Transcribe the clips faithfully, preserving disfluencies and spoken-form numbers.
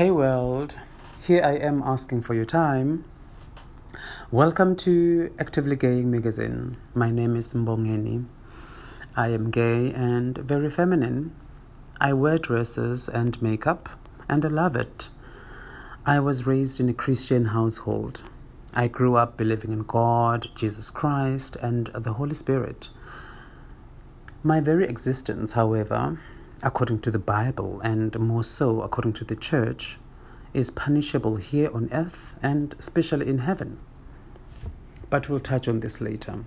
Hey world, here I am asking for your time. Welcome to Actively Gay Magazine. My name is Mbongeni. I am gay and very feminine. I wear dresses and makeup and I love it. I was raised in a Christian household. I grew up believing in God, Jesus Christ, and the Holy Spirit. My very existence, however, according to the Bible and more so according to the church, is punishable here on earth and especially in heaven. But we'll touch on this later.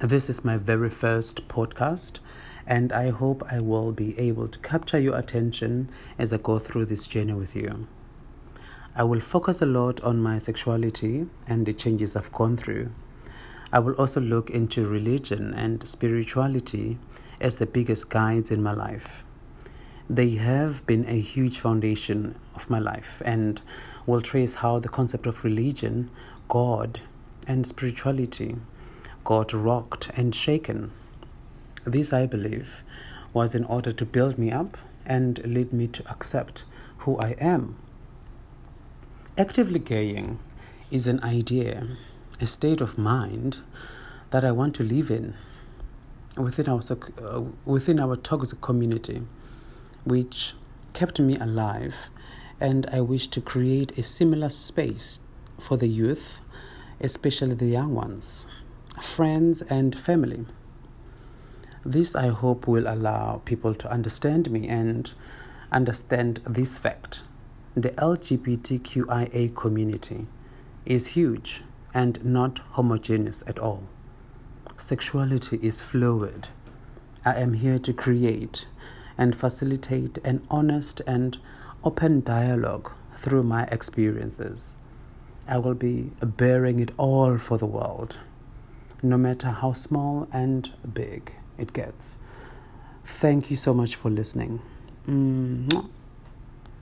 This is my very first podcast, and I hope I will be able to capture your attention as I go through this journey with you. I will focus a lot on my sexuality and the changes I've gone through. I will also look into religion and spirituality as the biggest guides in my life. They have been a huge foundation of my life and will trace how the concept of religion, God, and spirituality got rocked and shaken. This, I believe, was in order to build me up and lead me to accept who I am. Actively gaying is an idea, a state of mind that I want to live in. Within our uh, within our toxic community, which kept me alive, and I wish to create a similar space for the youth, especially the young ones, friends and family. This, I hope, will allow people to understand me and understand this fact. The L G B T Q I A community is huge and not homogeneous at all. Sexuality is fluid. I am here to create and facilitate an honest and open dialogue through my experiences. I will be bearing it all for the world, no matter how small and big it gets. Thank you so much for listening. Mm-hmm.